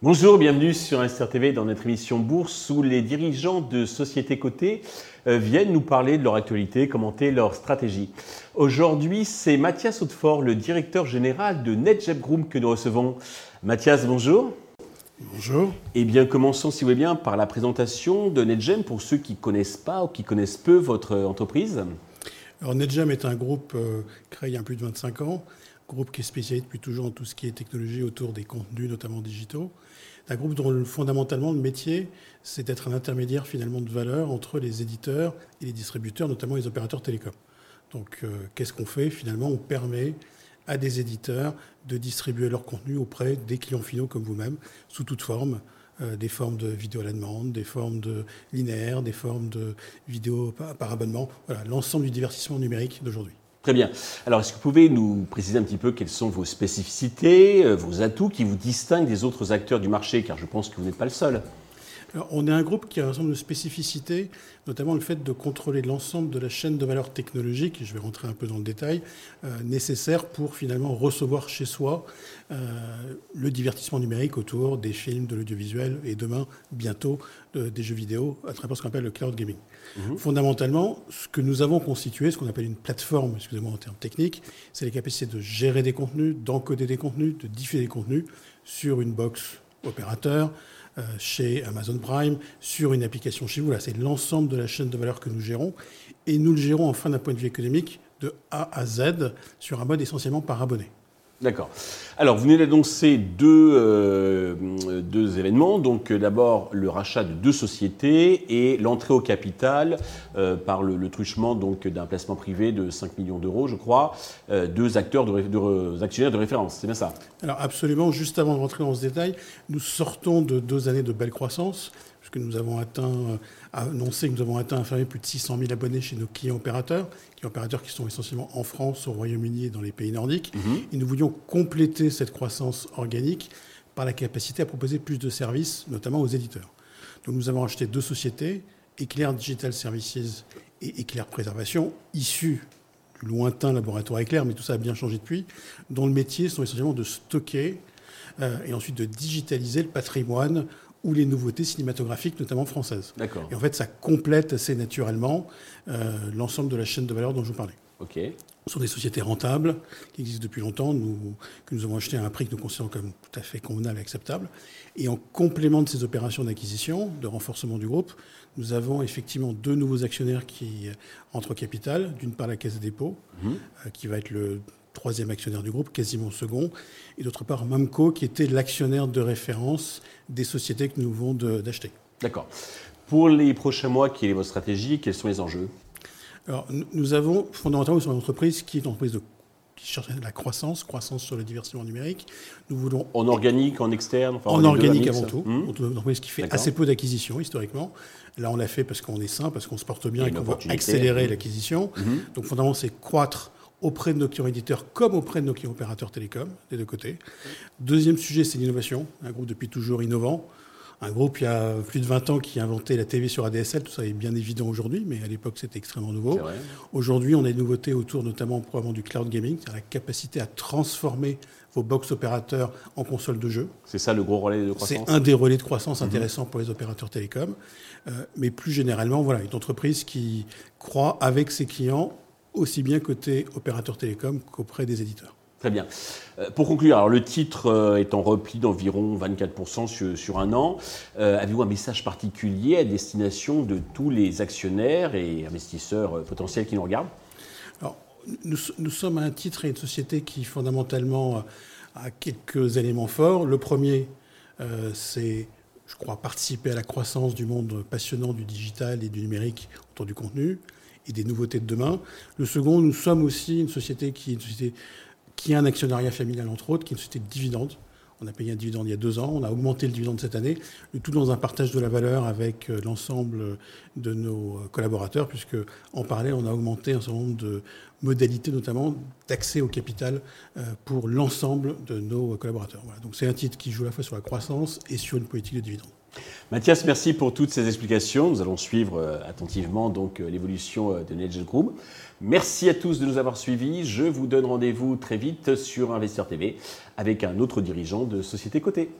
Bonjour, bienvenue sur Insert TV dans notre émission Bourse où les dirigeants de sociétés cotées viennent nous parler de leur actualité, commenter leur stratégie. Aujourd'hui, c'est Mathias Hautefort, le directeur général de Netgem Group que nous recevons. Mathias, bonjour. Bonjour. Eh bien, commençons, si vous voulez bien, par la présentation de Netgem pour ceux qui ne connaissent pas ou qui connaissent peu votre entreprise. Alors, Netgem est un groupe créé il y a plus de 25 ans. Groupe qui est spécialisé depuis toujours en tout ce qui est technologie autour des contenus, notamment digitaux. Un groupe dont fondamentalement le métier, c'est d'être un intermédiaire finalement de valeur entre les éditeurs et les distributeurs, notamment les opérateurs télécoms. Donc qu'est-ce qu'on fait finalement? On permet à des éditeurs de distribuer leur contenu auprès des clients finaux comme vous-même, sous toute forme, des formes de vidéo à la demande, des formes de linéaire, des formes de vidéo par abonnement. Voilà, l'ensemble du divertissement numérique d'aujourd'hui. Très bien. Alors, est-ce que vous pouvez nous préciser un petit peu quelles sont vos spécificités, vos atouts qui vous distinguent des autres acteurs du marché? Car je pense que vous n'êtes pas le seul. Alors, on est un groupe qui a un ensemble de spécificités, notamment le fait de contrôler l'ensemble de la chaîne de valeur technologique, et je vais rentrer un peu dans le détail, nécessaire pour finalement recevoir chez soi le divertissement numérique autour des films, de l'audiovisuel et demain, bientôt, des jeux vidéo à travers ce qu'on appelle le cloud gaming. Mmh. Fondamentalement, ce que nous avons constitué, ce qu'on appelle une plateforme, excusez-moi en termes techniques, c'est les capacités de gérer des contenus, d'encoder des contenus, de diffuser des contenus sur une box opérateur, chez Amazon Prime, sur une application chez vous. Là, c'est l'ensemble de la chaîne de valeur que nous gérons. Et nous le gérons, enfin, d'un point de vue économique, de A à Z, sur un mode essentiellement par abonné. D'accord. Alors, vous venez d'annoncer deux événements. Donc, d'abord, le rachat de deux sociétés et l'entrée au capital par le truchement donc, d'un placement privé de 5 millions d'euros, je crois, deux acteurs de actionnaires de référence. C'est bien ça? Alors, absolument. Juste avant de rentrer dans ce détail, nous sortons de 2 années de belle croissance. Que nous avons annoncé que nous avons atteint plus de 600 000 abonnés chez nos clients opérateurs, qui sont essentiellement en France, au Royaume-Uni et dans les pays nordiques. Mmh. Et nous voulions compléter cette croissance organique par la capacité à proposer plus de services, notamment aux éditeurs. Donc nous avons acheté deux sociétés, Eclair Digital Services et Eclair Préservation, issues du lointain laboratoire Eclair, mais tout ça a bien changé depuis, dont le métier sont essentiellement de stocker et ensuite de digitaliser le patrimoine ou les nouveautés cinématographiques, notamment françaises. D'accord. Et en fait, ça complète assez naturellement l'ensemble de la chaîne de valeur dont je vous parlais. OK. Ce sont des sociétés rentables qui existent depuis longtemps, que nous avons achetées à un prix que nous considérons comme tout à fait convenable et acceptable. Et en complément de ces opérations d'acquisition, de renforcement du groupe, nous avons effectivement deux nouveaux actionnaires qui entrent au capital. D'une part, la Caisse des dépôts, qui va être le 3e actionnaire du groupe, quasiment second, et d'autre part Mamco, qui était l'actionnaire de référence des sociétés que nous venons d'acheter. D'accord. Pour les prochains mois, quelle est votre stratégie? Quels sont les enjeux? Alors, nous avons fondamentalement une entreprise qui est une entreprise qui cherche la croissance sur le divertissement numérique. Nous voulons en organique, en externe, en organique avant tout. Une entreprise qui fait assez peu d'acquisitions historiquement. Là, on l'a fait parce qu'on est sain, parce qu'on se porte bien et qu'on veut accélérer l'acquisition. Donc, fondamentalement, c'est croître auprès de nos clients éditeurs comme auprès de nos clients opérateurs télécoms, des deux côtés. Deuxième sujet, c'est l'innovation. Un groupe depuis toujours innovant. Un groupe, il y a plus de 20 ans, qui a inventé la TV sur ADSL. Tout ça est bien évident aujourd'hui, mais à l'époque, c'était extrêmement nouveau. Aujourd'hui, on a des nouveautés autour, notamment probablement du cloud gaming, c'est-à-dire la capacité à transformer vos box opérateurs en consoles de jeu. C'est ça le gros relais de croissance? C'est un des relais de croissance intéressants pour les opérateurs télécoms. Mais plus généralement, voilà, une entreprise qui croit avec ses clients aussi bien côté opérateur télécom qu'auprès des éditeurs. Très bien. Pour conclure, alors le titre est en repli d'environ 24% sur un an. Avez-vous un message particulier à destination de tous les actionnaires et investisseurs potentiels qui nous regardent? Alors, nous sommes un titre et une société qui fondamentalement a quelques éléments forts. Le premier, c'est, je crois, participer à la croissance du monde passionnant du digital et du numérique autour du contenu et des nouveautés de demain. Le second, nous sommes aussi une société qui a un actionnariat familial, entre autres, qui est une société de dividendes. On a payé un dividende il y a 2 ans, on a augmenté le dividende cette année, le tout dans un partage de la valeur avec l'ensemble de nos collaborateurs, puisque en parallèle, on a augmenté un certain nombre de modalités, notamment d'accès au capital pour l'ensemble de nos collaborateurs. Voilà. Donc c'est un titre qui joue à la fois sur la croissance et sur une politique de dividendes. Mathias, merci pour toutes ces explications. Nous allons suivre attentivement donc l'évolution de Netgem Group. Merci à tous de nous avoir suivis. Je vous donne rendez-vous très vite sur Investisseur TV avec un autre dirigeant de société cotée.